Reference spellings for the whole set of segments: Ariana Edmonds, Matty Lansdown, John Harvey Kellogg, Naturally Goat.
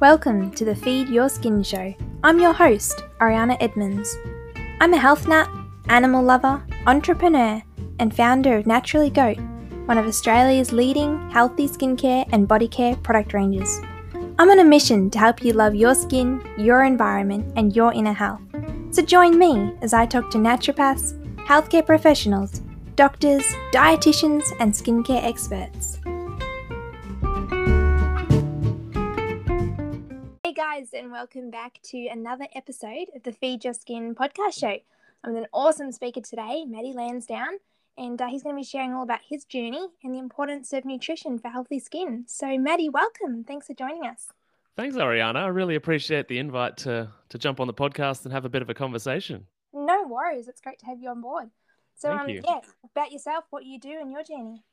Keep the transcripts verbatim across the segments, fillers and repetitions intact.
Welcome to the Feed Your Skin Show. I'm your host, Ariana Edmonds. I'm a health nut, animal lover, entrepreneur, and founder of Naturally Goat, one of Australia's leading healthy skincare and body care product ranges. I'm on a mission to help you love your skin, your environment, and your inner health. So join me as I talk to naturopaths, healthcare professionals, doctors, dietitians, and skincare experts. Hey guys, and welcome back to another episode of the Feed Your Skin podcast show. I'm with an awesome speaker today, Matty Lansdown, and uh, he's going to be sharing all about his journey and the importance of nutrition for healthy skin. So Matty, welcome. Thanks for joining us. Thanks, Ariana. I really appreciate the invite to, to jump on the podcast and have a bit of a conversation. No worries. It's great to have you on board. So Thank um, you. yeah, about yourself, what you do and your journey.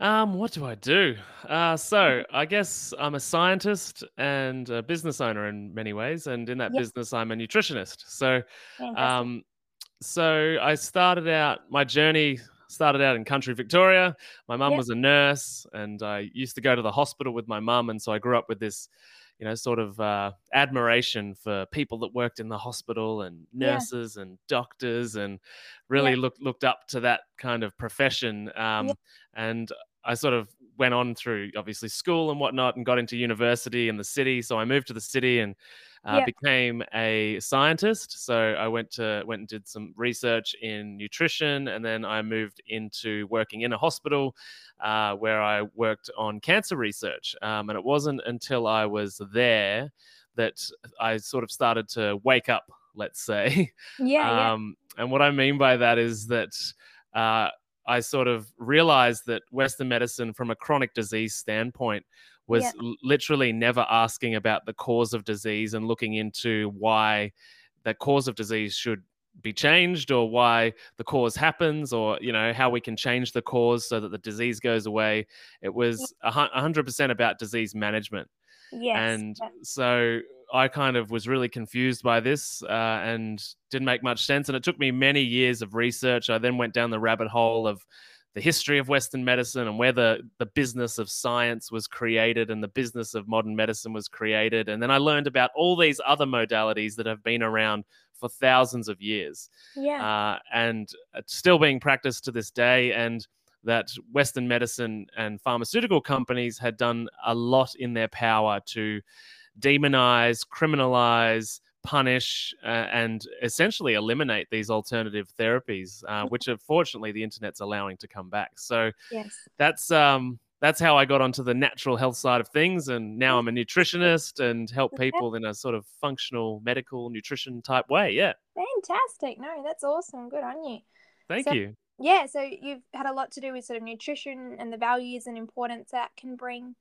Um, what do I do? Uh, so I guess I'm a scientist and a business owner in many ways. And in that yep. business, I'm a nutritionist. So, um, so I started out, my journey started out in country Victoria. My mum yep. was a nurse and I used to go to the hospital with my mum. And so I grew up with this, you know, sort of uh, admiration for people that worked in the hospital and nurses yeah. and doctors, and really yeah. looked looked up to that kind of profession. Um, yeah. And I sort of went on through, obviously, school and whatnot and got into university in the city. So I moved to the city and uh, yeah. became a scientist. So I went to went and did some research in nutrition, and then I moved into working in a hospital uh, where I worked on cancer research. Um, and it wasn't until I was there that I sort of started to wake up, let's say. Yeah. um, yeah. And what I mean by that is that uh, I sort of realized that Western medicine, from a chronic disease standpoint, was yeah. literally never asking about the cause of disease and looking into why the cause of disease should be changed, or why the cause happens, or, you know, how we can change the cause so that the disease goes away. It was one hundred percent about disease management. Yes. And so I kind of was really confused by this uh, and didn't make much sense. And it took me many years of research. I then went down the rabbit hole of the history of Western medicine and where the, the business of science was created and the business of modern medicine was created. And then I learned about all these other modalities that have been around for thousands of years yeah. uh, and it's still being practiced to this day. And that Western medicine and pharmaceutical companies had done a lot in their power to demonize, criminalize, punish, uh, and essentially eliminate these alternative therapies, uh, which unfortunately the internet's allowing to come back. So yes. that's um, that's how I got onto the natural health side of things. And now I'm a nutritionist and help people in a sort of functional medical nutrition type way. Yeah. Fantastic. No, that's awesome. Good on you. Thank so- you. Yeah, so you've had a lot to do with sort of nutrition and the values and importance that can bring.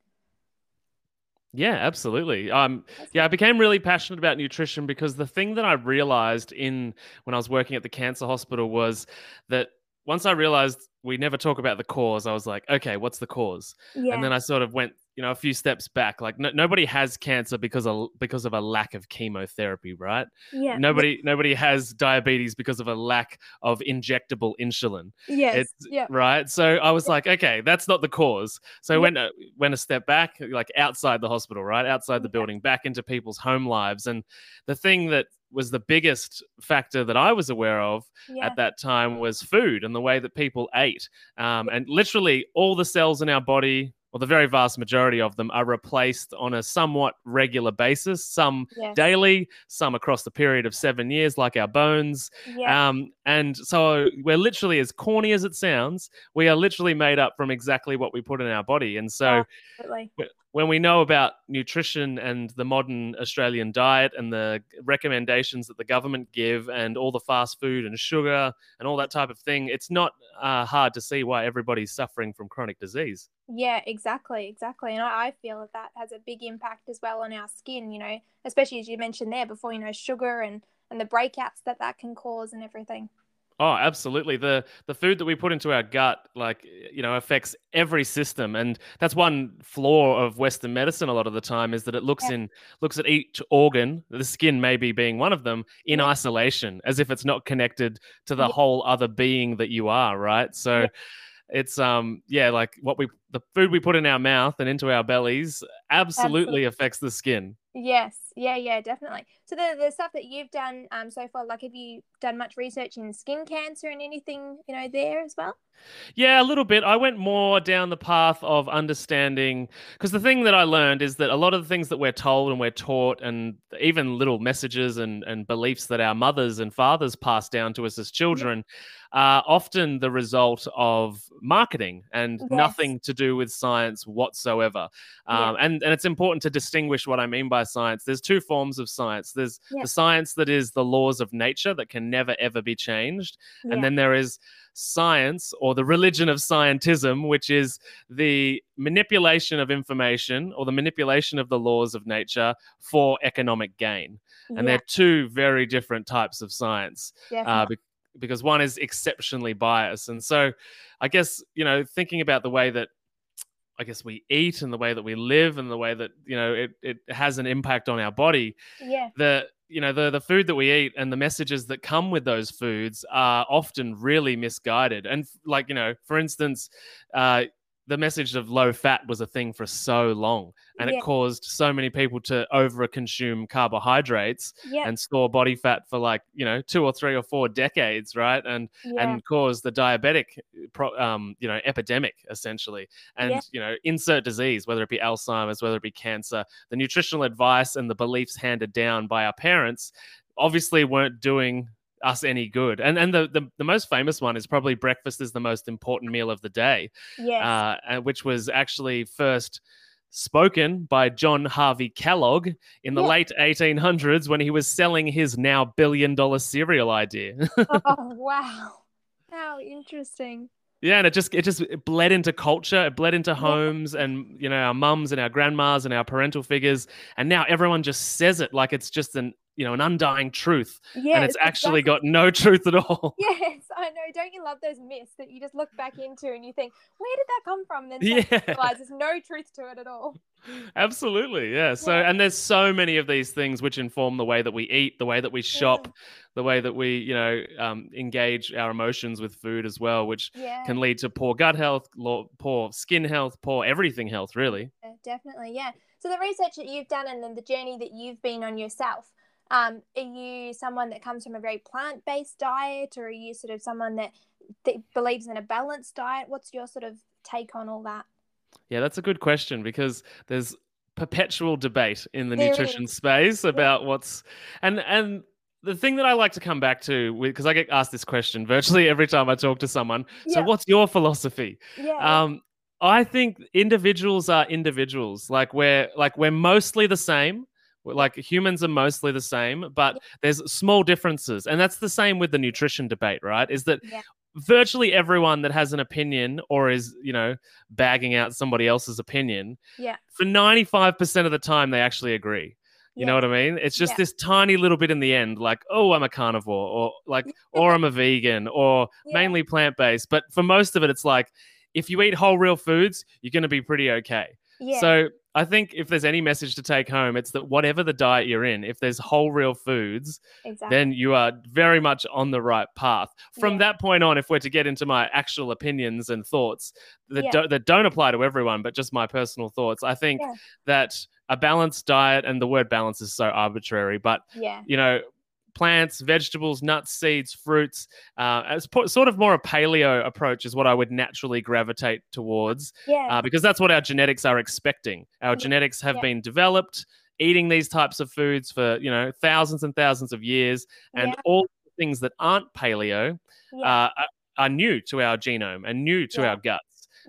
Yeah, absolutely. Um, yeah, I became really passionate about nutrition because the thing that I realized in when I was working at the cancer hospital was that once I realized we never talk about the cause, I was like, okay, what's the cause? Yeah. And then I sort of went, you know, a few steps back. Like no, nobody has cancer because of because of a lack of chemotherapy, right? Yeah. Nobody nobody has diabetes because of a lack of injectable insulin. Yes. Yeah. Right. So I was yeah. like, okay, that's not the cause. So yeah. I went uh, went a step back, like outside the hospital, right, outside the yeah. building, back into people's home lives. And the thing that was the biggest factor that I was aware of yeah. at that time was food and the way that people ate, um, and literally all the cells in our body, or well, the very vast majority of them, are replaced on a somewhat regular basis, some yes. daily, some across the period of seven years, like our bones. Yeah. Um, and so we're literally, as corny as it sounds, we are literally made up from exactly what we put in our body. And so oh, when we know about nutrition and the modern Australian diet and the recommendations that the government give and all the fast food and sugar and all that type of thing, it's not uh, hard to see why everybody's suffering from chronic disease. Yeah, exactly, exactly. And I, I feel that that has a big impact as well on our skin, you know, especially as you mentioned there before, you know, sugar and, and the breakouts that that can cause and everything. Oh, absolutely. The the food that we put into our gut, like, you know, affects every system. And that's one flaw of Western medicine a lot of the time, is that it looks yeah. in looks at each organ, the skin maybe being one of them, in yeah. isolation, as if it's not connected to the yeah. whole other being that you are, right? So yeah. it's um yeah, like what we the food we put in our mouth and into our bellies absolutely, absolutely. affects the skin. Yes. Yeah, yeah, definitely. So the the stuff that you've done um, so far, like have you done much research in skin cancer and anything, you know, there as well? Yeah, a little bit. I went more down the path of understanding, because the thing that I learned is that a lot of the things that we're told and we're taught, and even little messages and, and beliefs that our mothers and fathers pass down to us as children are yeah. uh, often the result of marketing and yes. nothing to do with science whatsoever. Um, yeah. and, and it's important to distinguish what I mean by science. There's two forms of science. There's yeah. the science that is the laws of nature that can never, ever be changed. Yeah. And then there is science, or the religion of scientism, which is the manipulation of information or the manipulation of the laws of nature for economic gain. And yeah. they're two very different types of science, uh, be- because one is exceptionally biased. And so I guess, you know, thinking about the way that I guess we eat and the way that we live and the way that, you know, it, it has an impact on our body. Yeah. The, you know, the, the food that we eat and the messages that come with those foods are often really misguided. And like, you know, for instance, uh, the message of low fat was a thing for so long, and yeah. it caused so many people to over consume carbohydrates yeah. and store body fat for like, you know, two or three or four decades. Right. And, yeah. and caused the diabetic, pro- um, you know, epidemic essentially. And, yeah. you know, insert disease, whether it be Alzheimer's, whether it be cancer, the nutritional advice and the beliefs handed down by our parents obviously weren't doing us any good. And and the, the the most famous one is probably breakfast is the most important meal of the day, yes. uh, which was actually first spoken by John Harvey Kellogg in the yeah. late eighteen hundreds when he was selling his now billion dollar cereal idea. Oh, wow. How interesting. Yeah, and it just it just it bled into culture, it bled into homes yeah. and, you know, our mums and our grandmas and our parental figures. And now everyone just says it like it's just an, you know, an undying truth. Yeah, and it's, it's actually exactly. got no truth at all. Yes, I know. Don't you love those myths that you just look back into and you think, where did that come from? And then you yeah. realize there's no truth to it at all. Absolutely. Yeah. So, yeah. and there's so many of these things which inform the way that we eat, the way that we shop, yeah. the way that we, you know, um, engage our emotions with food as well, which yeah. can lead to poor gut health, poor skin health, poor everything health, really. Yeah, definitely. Yeah. So the research that you've done and then the journey that you've been on yourself, um, are you someone that comes from a very plant-based diet, or are you sort of someone that th- believes in a balanced diet? What's your sort of take on all that? Yeah, that's a good question, because there's perpetual debate in the there nutrition is. space about yeah. what's and and the thing that I like to come back to, because I get asked this question virtually every time I talk to someone. Yeah. So what's your philosophy? Yeah. Um, I think individuals are individuals. Like we're like we're mostly the same. Like humans are mostly the same, but yeah. there's small differences. And that's the same with the nutrition debate, right? Is that yeah. virtually everyone that has an opinion or is, you know, bagging out somebody else's opinion, yeah. for ninety-five percent of the time, they actually agree. You yeah. know what I mean? It's just yeah. this tiny little bit in the end, like, oh, I'm a carnivore, or like, or I'm a vegan, or yeah. mainly plant-based. But for most of it, it's like, if you eat whole real foods, you're going to be pretty okay. Yeah. So I think if there's any message to take home, it's that whatever the diet you're in, if there's whole real foods, exactly. then you are very much on the right path. From yeah. that point on, if we're to get into my actual opinions and thoughts that, yeah. do- that don't apply to everyone, but just my personal thoughts, I think yeah. that a balanced diet, and the word balance is so arbitrary, but, yeah. you know, plants, vegetables, nuts, seeds, fruits, uh, as po- sort of more a paleo approach is what I would naturally gravitate towards, yeah. uh, because that's what our genetics are expecting. Our yeah. genetics have yeah. been developed eating these types of foods for, you know, thousands and thousands of years, and yeah. all things that aren't paleo yeah. uh, are, are new to our genome and new to yeah. our gut.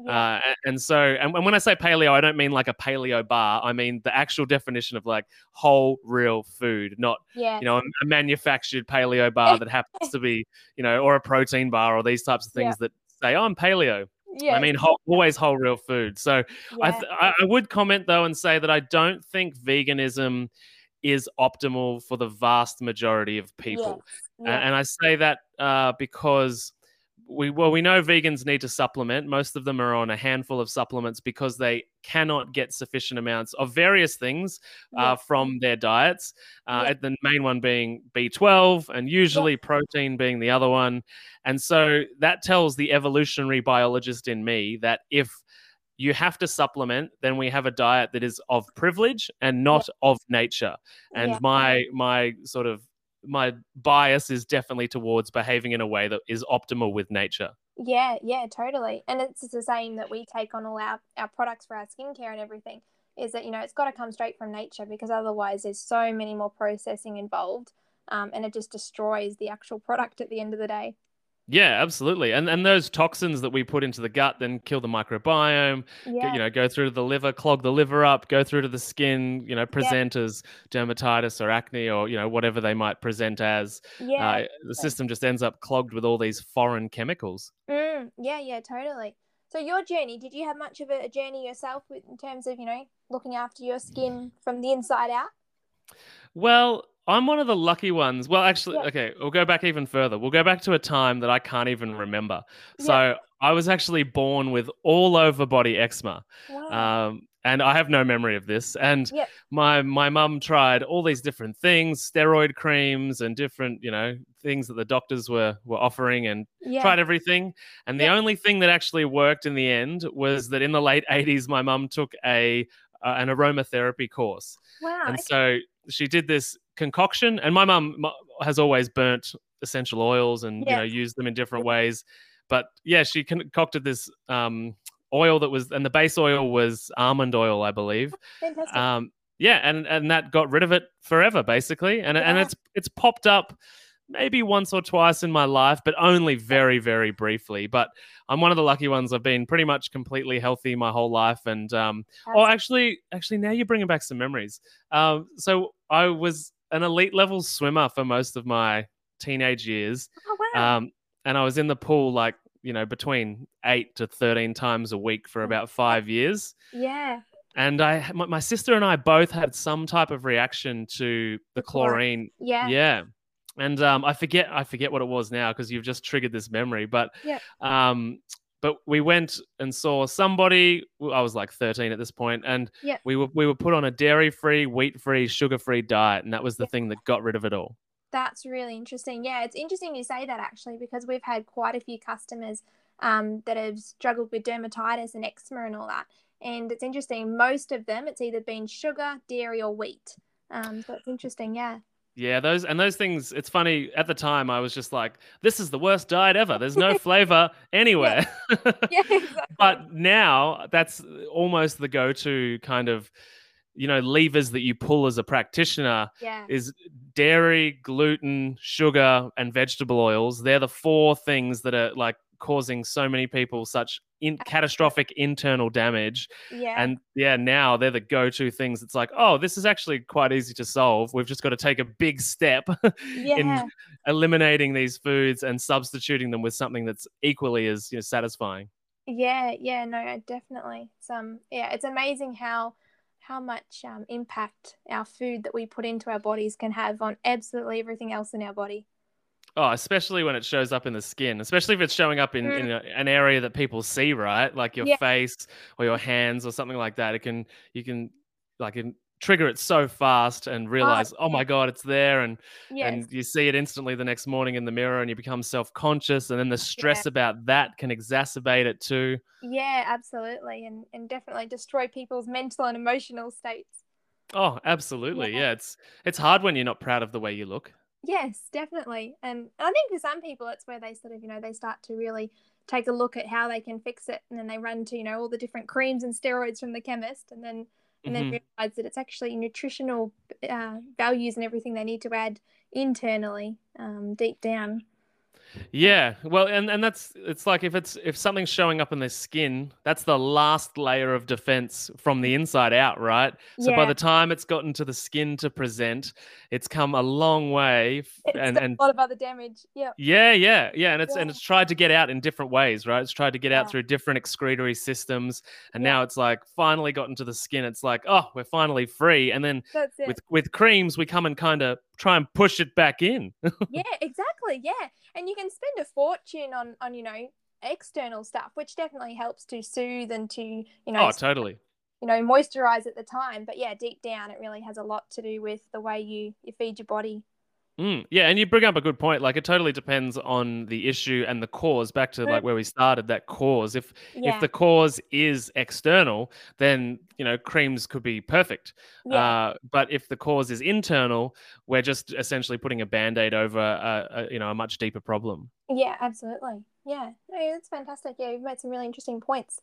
Yeah. Uh, and so, and, and when I say paleo, I don't mean like a paleo bar. I mean the actual definition of like whole, real food, not, yeah. you know, a, a manufactured paleo bar that happens to be, you know, or a protein bar or these types of things yeah. that say, oh, I'm paleo. Yeah. I mean, whole, always whole, real food. So yeah. I, th- I I would comment though and say that I don't think veganism is optimal for the vast majority of people. Yes. Yeah. Uh, and I say that uh, because... We well, we know vegans need to supplement. Most of them are on a handful of supplements because they cannot get sufficient amounts of various things yeah. uh, from their diets. Uh, yeah. The main one being B twelve, and usually yeah. protein being the other one. And so that tells the evolutionary biologist in me that if you have to supplement, then we have a diet that is of privilege and not yeah. of nature. And yeah. my my sort of my bias is definitely towards behaving in a way that is optimal with nature. Yeah, yeah, totally. And it's the same that we take on all our, our products for our skincare and everything, is that, you know, it's got to come straight from nature, because otherwise there's so many more processing involved, um, and it just destroys the actual product at the end of the day. Yeah, absolutely. And and those toxins that we put into the gut then kill the microbiome, yeah. you know, go through to the liver, clog the liver up, go through to the skin, you know, present yeah. as dermatitis or acne or, you know, whatever they might present as. Yeah. Uh, the system just ends up clogged with all these foreign chemicals. Mm, yeah, yeah, totally. So your journey, did you have much of a journey yourself with, in terms of, you know, looking after your skin from the inside out? Well, I'm one of the lucky ones. Well, actually, yeah. okay, we'll go back even further. We'll go back to a time that I can't even remember. Yeah. So I was actually born with all over body eczema. Wow. Um, and I have no memory of this. And yeah. my my mum tried all these different things, steroid creams and different, you know, things that the doctors were were offering, and yeah. tried everything. And the yeah. only thing that actually worked in the end was that in the late eighties, my mum took a uh, an aromatherapy course. Wow. And okay. so she did this concoction, and my mum has always burnt essential oils and yeah. you know, used them in different ways, but yeah, she concocted this um oil that was, and the base oil was almond oil, I believe. Fantastic. um yeah and and that got rid of it forever, basically. And yeah. and it's it's popped up maybe once or twice in my life, but only very, very briefly. But I'm one of the lucky ones. I've been pretty much completely healthy my whole life. And, um, oh, actually, actually now you're bringing back some memories. Um, so I was an elite level swimmer for most of my teenage years. Oh, wow. Um, and I was in the pool, like, you know, between eight to thirteen times a week for about five years. Yeah. And I, my, my sister and I both had some type of reaction to the chlorine. Yeah. Yeah. And um, I forget, I forget what it was now, because you've just triggered this memory. But, yeah. um, but we went and saw somebody. I was like thirteen at this point, and yeah. we were we were put on a dairy-free, wheat-free, sugar-free diet, and that was the yeah. thing that got rid of it all. That's really interesting. Yeah, it's interesting you say that, actually, because we've had quite a few customers um, that have struggled with dermatitis and eczema and all that. And it's interesting. Most of them, it's either been sugar, dairy, or wheat. Um, so it's interesting. Yeah. Yeah, those and those things, it's funny, at the time I was just like, this is the worst diet ever. There's no flavor anywhere. Yeah. Yeah, exactly. But now that's almost the go-to kind of, you know, levers that you pull as a practitioner yeah. is dairy, gluten, sugar, and vegetable oils. They're the four things that are like causing so many people such in- catastrophic internal damage. Yeah. And yeah, now they're the go-to things. It's like, oh, this is actually quite easy to solve. We've just got to take a big step yeah. in eliminating these foods and substituting them with something that's equally as, you know, satisfying. Yeah, yeah, no, definitely. It's, um, yeah, it's amazing how how much um, impact our food that we put into our bodies can have on absolutely everything else in our body. Oh, especially when it shows up in the skin, especially if it's showing up in, mm. in a, an area that people see, right? Like your yeah. face or your hands or something like that. It can, you can like it, trigger it so fast and realize, oh, oh my God, it's there. And, yes. and you see it instantly the next morning in the mirror, and you become self-conscious, and then the stress yeah. about that can exacerbate it too. Yeah, absolutely. And, and definitely destroy people's mental and emotional states. Oh, absolutely. Yeah. yeah. It's, it's hard when you're not proud of the way you look. Yes, definitely. And I think for some people, it's where they sort of, you know, they start to really take a look at how they can fix it. And then they run to, you know, all the different creams and steroids from the chemist, and then, and mm-hmm. then realize that it's actually nutritional uh, values and everything they need to add internally, um, deep down. Yeah. Well, and, and that's, it's like if it's, if something's showing up in the skin, that's the last layer of defense from the inside out, right? So yeah. by the time it's gotten to the skin to present, it's come a long way. It's and, done and, a lot of other damage. Yeah. Yeah. Yeah. Yeah. And it's, yeah. and it's tried to get out in different ways, right? It's tried to get out yeah. through different excretory systems. And yeah. now it's like finally gotten to the skin. It's like, oh, we're finally free. And then with, with creams, we come and kind of try and push it back in. Yeah, exactly. Yeah. And you can spend a fortune on, on, you know, external stuff, which definitely helps to soothe and to, you know, oh, totally, you know, moisturize at the time. But yeah, deep down, it really has a lot to do with the way you, you feed your body. Mm, yeah, and you bring up a good point. Like, it totally depends on the issue and the cause. Back to like where we started, that cause. If yeah. if the cause is external, then, you know, creams could be perfect. Yeah. Uh, but if the cause is internal, we're just essentially putting a Band-Aid over, a, a, you know, a much deeper problem. Yeah, absolutely. Yeah, no, that's fantastic. Yeah, you've made some really interesting points.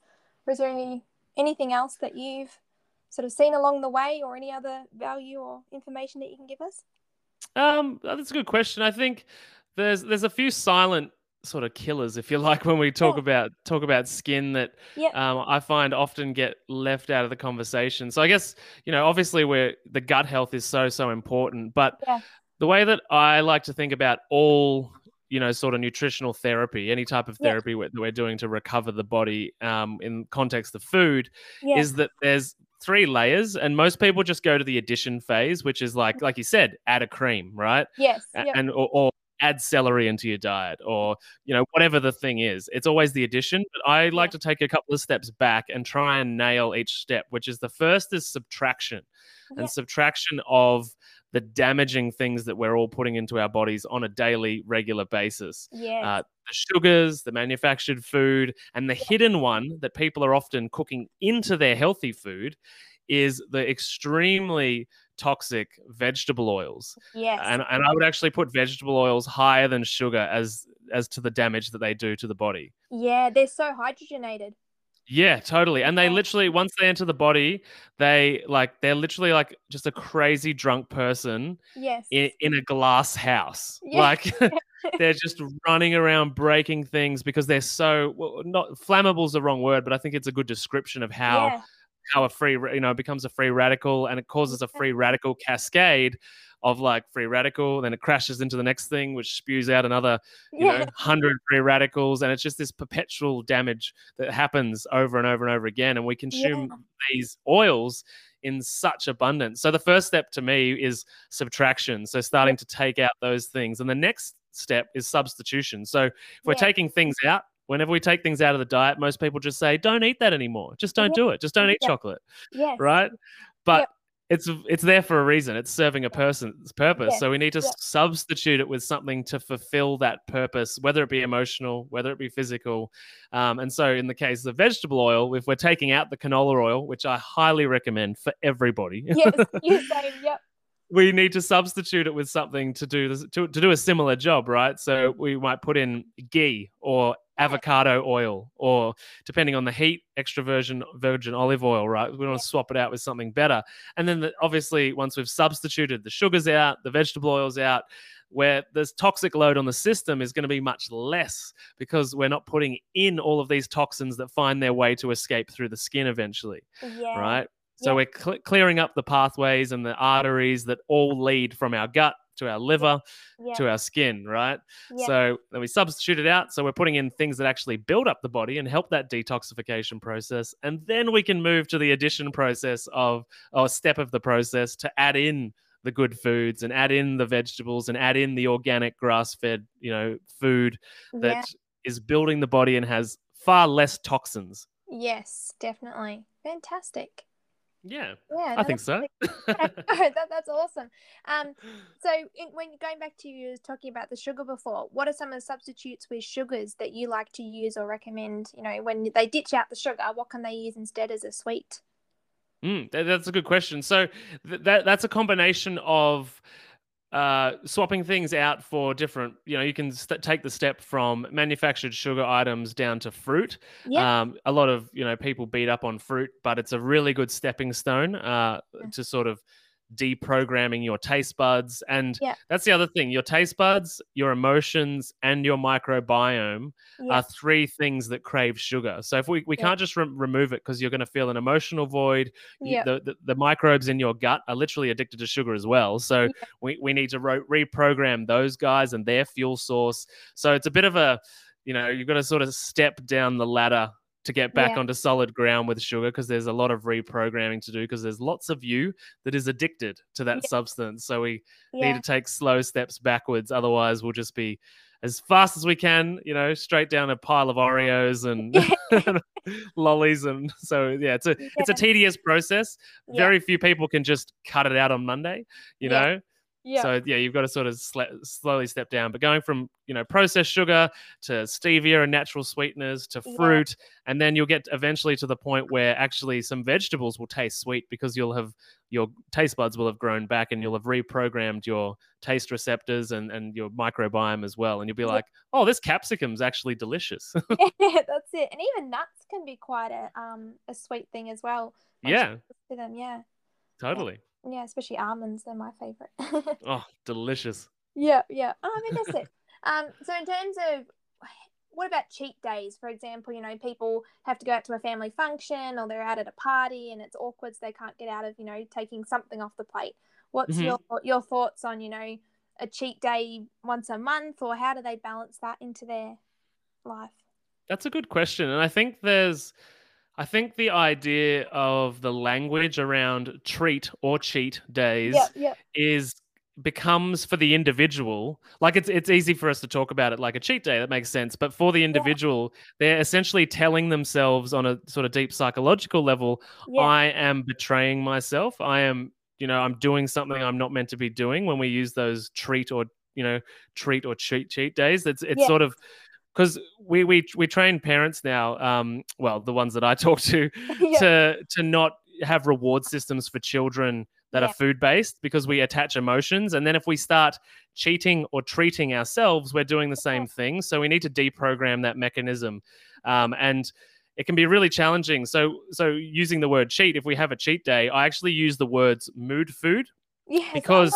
Was there any, anything else that you've sort of seen along the way, or any other value or information that you can give us? Um, that's a good question. I think there's there's a few silent sort of killers, if you like, when we talk yeah. about talk about skin that yep. um, I find often get left out of the conversation. So I guess, you know, obviously where the gut health is so so important, but yeah. the way that I like to think about all, you know, sort of nutritional therapy, any type of therapy yep. that we're doing to recover the body, um, in context of food, yep. is that there's three layers, and most people just go to the addition phase, which is like, like you said, add a cream, right? Yes. Yep. And or, or add celery into your diet, or, you know, whatever the thing is. It's always the addition. But I like yeah. to take a couple of steps back and try and nail each step, which is the first is subtraction, yeah. and subtraction of the damaging things that we're all putting into our bodies on a daily, regular basis. Yes. Uh, the sugars, the manufactured food, and the yeah. hidden one that people are often cooking into their healthy food is the extremely toxic vegetable oils. Yes. And and I would actually put vegetable oils higher than sugar as as to the damage that they do to the body. Yeah, they're so hydrogenated. Yeah, totally. And they literally, once they enter the body, they like they're literally like just a crazy drunk person yes. in, in a glass house. Yes. Like they're just running around breaking things because they're so, well, not flammable is the wrong word, but I think it's a good description of how yeah. how a free, you know, becomes a free radical, and it causes a free radical cascade of like free radical, then it crashes into the next thing, which spews out another, you yeah. know, hundred free radicals. And it's just this perpetual damage that happens over and over and over again. And we consume yeah. these oils in such abundance. So the first step to me is subtraction. So starting to take out those things. And the next step is substitution. So if we're yeah. taking things out, whenever we take things out of the diet, most people just say, don't eat that anymore. Just don't yeah. do it. Just don't eat yeah. chocolate. Yeah. Right? But yeah. it's it's there for a reason. It's serving a person's purpose. Yeah. So we need to yeah. substitute it with something to fulfill that purpose, whether it be emotional, whether it be physical. Um, and so in the case of vegetable oil, if we're taking out the canola oil, which I highly recommend for everybody. Yes, you say, yep. we need to substitute it with something to do this, to, to do a similar job, right? So we might put in ghee or avocado oil, or depending on the heat, extra virgin virgin olive oil, right? We want yeah. to swap it out with something better. And then the, obviously once we've substituted the sugars out, the vegetable oils out, where this toxic load on the system is going to be much less because we're not putting in all of these toxins that find their way to escape through the skin eventually, yeah. right? So yeah. we're cl- clearing up the pathways and the arteries that all lead from our gut to our liver, yeah. to our skin, right? Yeah. So then we substitute it out. So we're putting in things that actually build up the body and help that detoxification process. And then we can move to the addition process of, or step of the process, to add in the good foods and add in the vegetables and add in the organic grass-fed, you know, food that yeah. is building the body and has far less toxins. Yes, definitely. Fantastic. Yeah, yeah, no, I think so. that, that's awesome. Um, so in, when going back to you talking about the sugar before, what are some of the substitutes with sugars that you like to use or recommend? You know, when they ditch out the sugar, what can they use instead as a sweet? Mm, that, that's a good question. So th- that that's a combination of uh, swapping things out for different. You know, you can st- take the step from manufactured sugar items down to fruit. Yeah. Um, a lot of, you know, people beat up on fruit, but it's a really good stepping stone uh, yeah. to sort of deprogramming your taste buds. And yeah. that's the other thing. Your taste buds, your emotions, and your microbiome yeah. are three things that crave sugar. So if we, we yeah. can't just re- remove it, because you're going to feel an emotional void. Yeah. The, the, the microbes in your gut are literally addicted to sugar as well. So yeah. we, we need to re- reprogram those guys and their fuel source. So it's a bit of a, you know, you've got to sort of step down the ladder to get back yeah. onto solid ground with sugar, because there's a lot of reprogramming to do, because there's lots of you that is addicted to that yeah. substance. So we yeah. need to take slow steps backwards. Otherwise we'll just be as fast as we can, you know, straight down a pile of Oreos and lollies. And so, yeah, it's a, yeah. it's a tedious process. Yeah. Very few people can just cut it out on Monday, you yeah. know, Yeah. So yeah, you've got to sort of sl- slowly step down. But going from, you know, processed sugar to stevia and natural sweeteners to fruit, yeah. and then you'll get eventually to the point where actually some vegetables will taste sweet because you'll have your taste buds will have grown back and you'll have reprogrammed your taste receptors and, and your microbiome as well. And you'll be like, oh, this capsicum's actually delicious. Yeah, that's it. And even nuts can be quite a um a sweet thing as well. Yeah. To them, yeah. Totally. Yeah. Yeah, especially almonds. They're my favourite. Oh, delicious. Yeah, yeah. Oh, I mean, that's it. Um, so in terms of what about cheat days? For example, you know, people have to go out to a family function or they're out at a party and it's awkward so they can't get out of, you know, taking something off the plate. What's mm-hmm. your your thoughts on, you know, a cheat day once a month, or how do they balance that into their life? That's a good question. And I think there's... I think the idea of the language around treat or cheat days yep, yep. is becomes for the individual. Like it's it's easy for us to talk about it like a cheat day, that makes sense. But for the individual, yeah. they're essentially telling themselves on a sort of deep psychological level, yeah. I am betraying myself. I am, you know, I'm doing something I'm not meant to be doing when we use those treat or, you know, treat or cheat cheat days. It's it's yeah. sort of Because we, we we train parents now, um, well, the ones that I talk to, yeah. to to not have reward systems for children that yeah. are food-based, because we attach emotions. And then if we start cheating or treating ourselves, we're doing the same thing. So we need to deprogram that mechanism. Um, and it can be really challenging. So so using the word cheat, if we have a cheat day, I actually use the words mood food yes, because...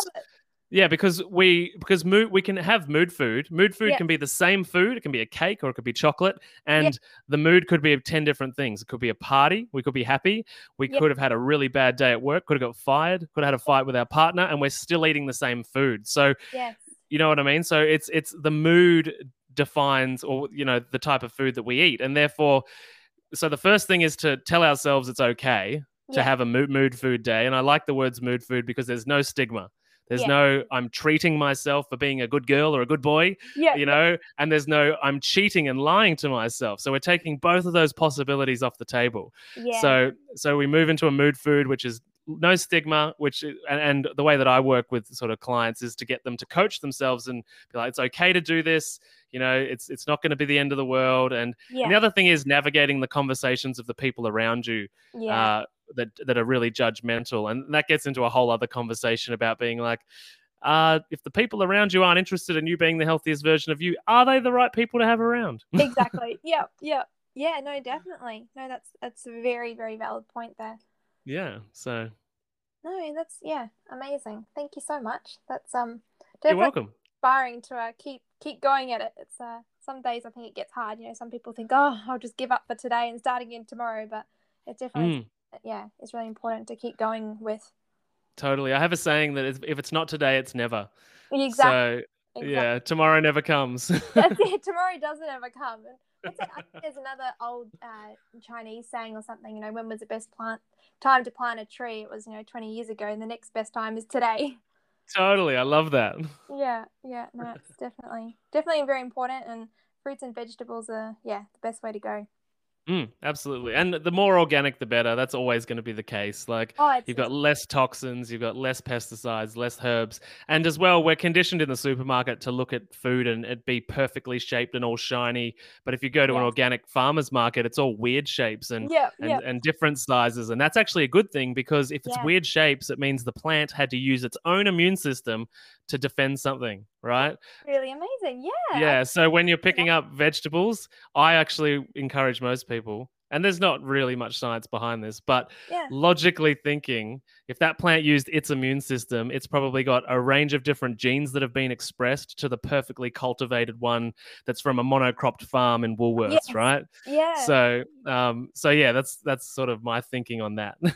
Yeah, because we because mood, we can have mood food. Mood food yeah. can be the same food. It can be a cake or it could be chocolate. And yeah. the mood could be ten different things. It could be a party. We could be happy. We yeah. could have had a really bad day at work. Could have got fired. Could have had a fight with our partner. And we're still eating the same food. So yeah. you know what I mean? So it's it's the mood defines or, you know, the type of food that we eat. And therefore, so the first thing is to tell ourselves it's okay to yeah. have a mood, mood food day. And I like the words mood food because there's no stigma. There's yeah. no, I'm treating myself for being a good girl or a good boy, yeah, you know, yeah. and there's no, I'm cheating and lying to myself. So we're taking both of those possibilities off the table. Yeah. So so we move into a mood food, which is no stigma, which is, and, and the way that I work with sort of clients is to get them to coach themselves and be like, it's okay to do this. You know, it's it's not going to be the end of the world. And, yeah. and the other thing is navigating the conversations of the people around you. Yeah. Uh, that that are really judgmental, and that gets into a whole other conversation about being like, uh if the people around you aren't interested in you being the healthiest version of you, are they the right people to have around? Exactly. Yeah, yeah, yeah. No, definitely. No, that's that's a very, very valid point there. Yeah. So. No, that's yeah, amazing. Thank you so much. That's um. You're welcome. Inspiring to uh, keep keep going at it. It's uh some days I think it gets hard. You know, some people think, oh, I'll just give up for today and start again tomorrow, but it definitely. Mm. Yeah, it's really important to keep going with. Totally. I have a saying that if it's not today, it's never. Exactly. So, exactly. yeah, tomorrow never comes. That's it. Tomorrow doesn't ever come. That's it. I think there's another old uh, Chinese saying or something, you know, when was the best plant time to plant a tree? It was, you know, twenty years ago, and the next best time is today. Totally. I love that. Yeah, yeah, no, it's definitely, definitely very important, and fruits and vegetables are, yeah, the best way to go. Mm, absolutely. And the more organic, the better. That's always going to be the case. Like oh, you've got less toxins, you've got less pesticides, less herbs. And as well, we're conditioned in the supermarket to look at food and it be perfectly shaped and all shiny. But if you go to yeah. an organic farmer's market, it's all weird shapes and, yeah, and, yeah. and different sizes. And that's actually a good thing, because if it's yeah. weird shapes, it means the plant had to use its own immune system to defend something, right? Really amazing. Yeah. Yeah. So when you're picking up vegetables, I actually encourage most people, and there's not really much science behind this, but yeah. logically thinking, if that plant used its immune system, it's probably got a range of different genes that have been expressed to the perfectly cultivated one that's from a monocropped farm in Woolworths, yes. right? Yeah. So, um, so yeah, that's that's sort of my thinking on that. Yeah.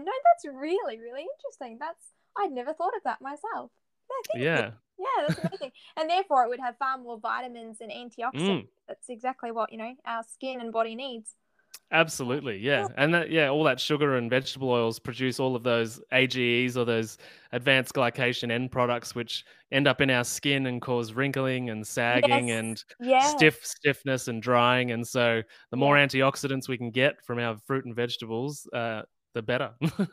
No, that's really, really interesting. That's I'd never thought of that myself. Yeah. Yeah, that's amazing. And therefore it would have far more vitamins and antioxidants. Mm. That's exactly what, you know, our skin and body needs. Absolutely, yeah. And that, yeah, all that sugar and vegetable oils produce all of those A G Es, or those advanced glycation end products, which end up in our skin and cause wrinkling and sagging yes. and yeah. stiff stiffness and drying. And so the more yeah. antioxidants we can get from our fruit and vegetables, uh, the better.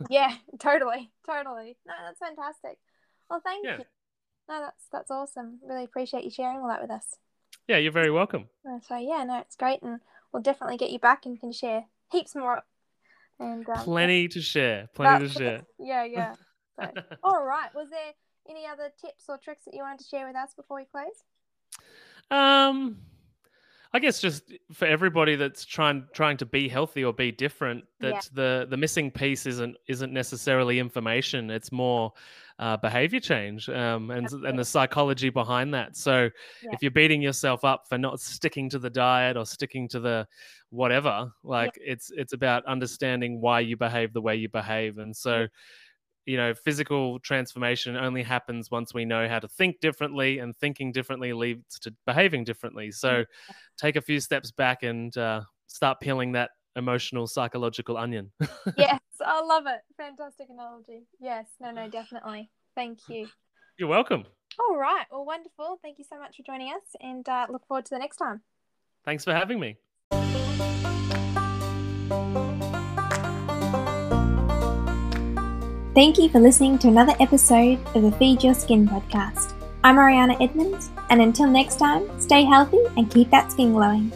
Yeah, totally, totally. No, that's fantastic. Well, thank yeah. you. No, that's that's awesome. Really appreciate you sharing all that with us. Yeah, you're very welcome. So yeah, no, it's great, and we'll definitely get you back and can share heaps more. And um, plenty to share. Plenty to share. Yeah, yeah. So, all right. Was there any other tips or tricks that you wanted to share with us before we close? Um, I guess just for everybody that's trying trying to be healthy or be different, that yeah. the the missing piece isn't isn't necessarily information. It's more uh, behavior change um, and Absolutely. and the psychology behind that. So yeah. if you're beating yourself up for not sticking to the diet or sticking to the whatever, like yeah. it's it's about understanding why you behave the way you behave, and so. Yeah. You know, physical transformation only happens once we know how to think differently, and thinking differently leads to behaving differently. So take a few steps back and uh, start peeling that emotional, psychological onion. Yes, I love it. Fantastic analogy. Yes, no, no, definitely. Thank you. You're welcome. All right. Well, wonderful. Thank you so much for joining us, and uh, look forward to the next time. Thanks for having me. Thank you for listening to another episode of the Feed Your Skin podcast. I'm Ariana Edmonds, and until next time, stay healthy and keep that skin glowing.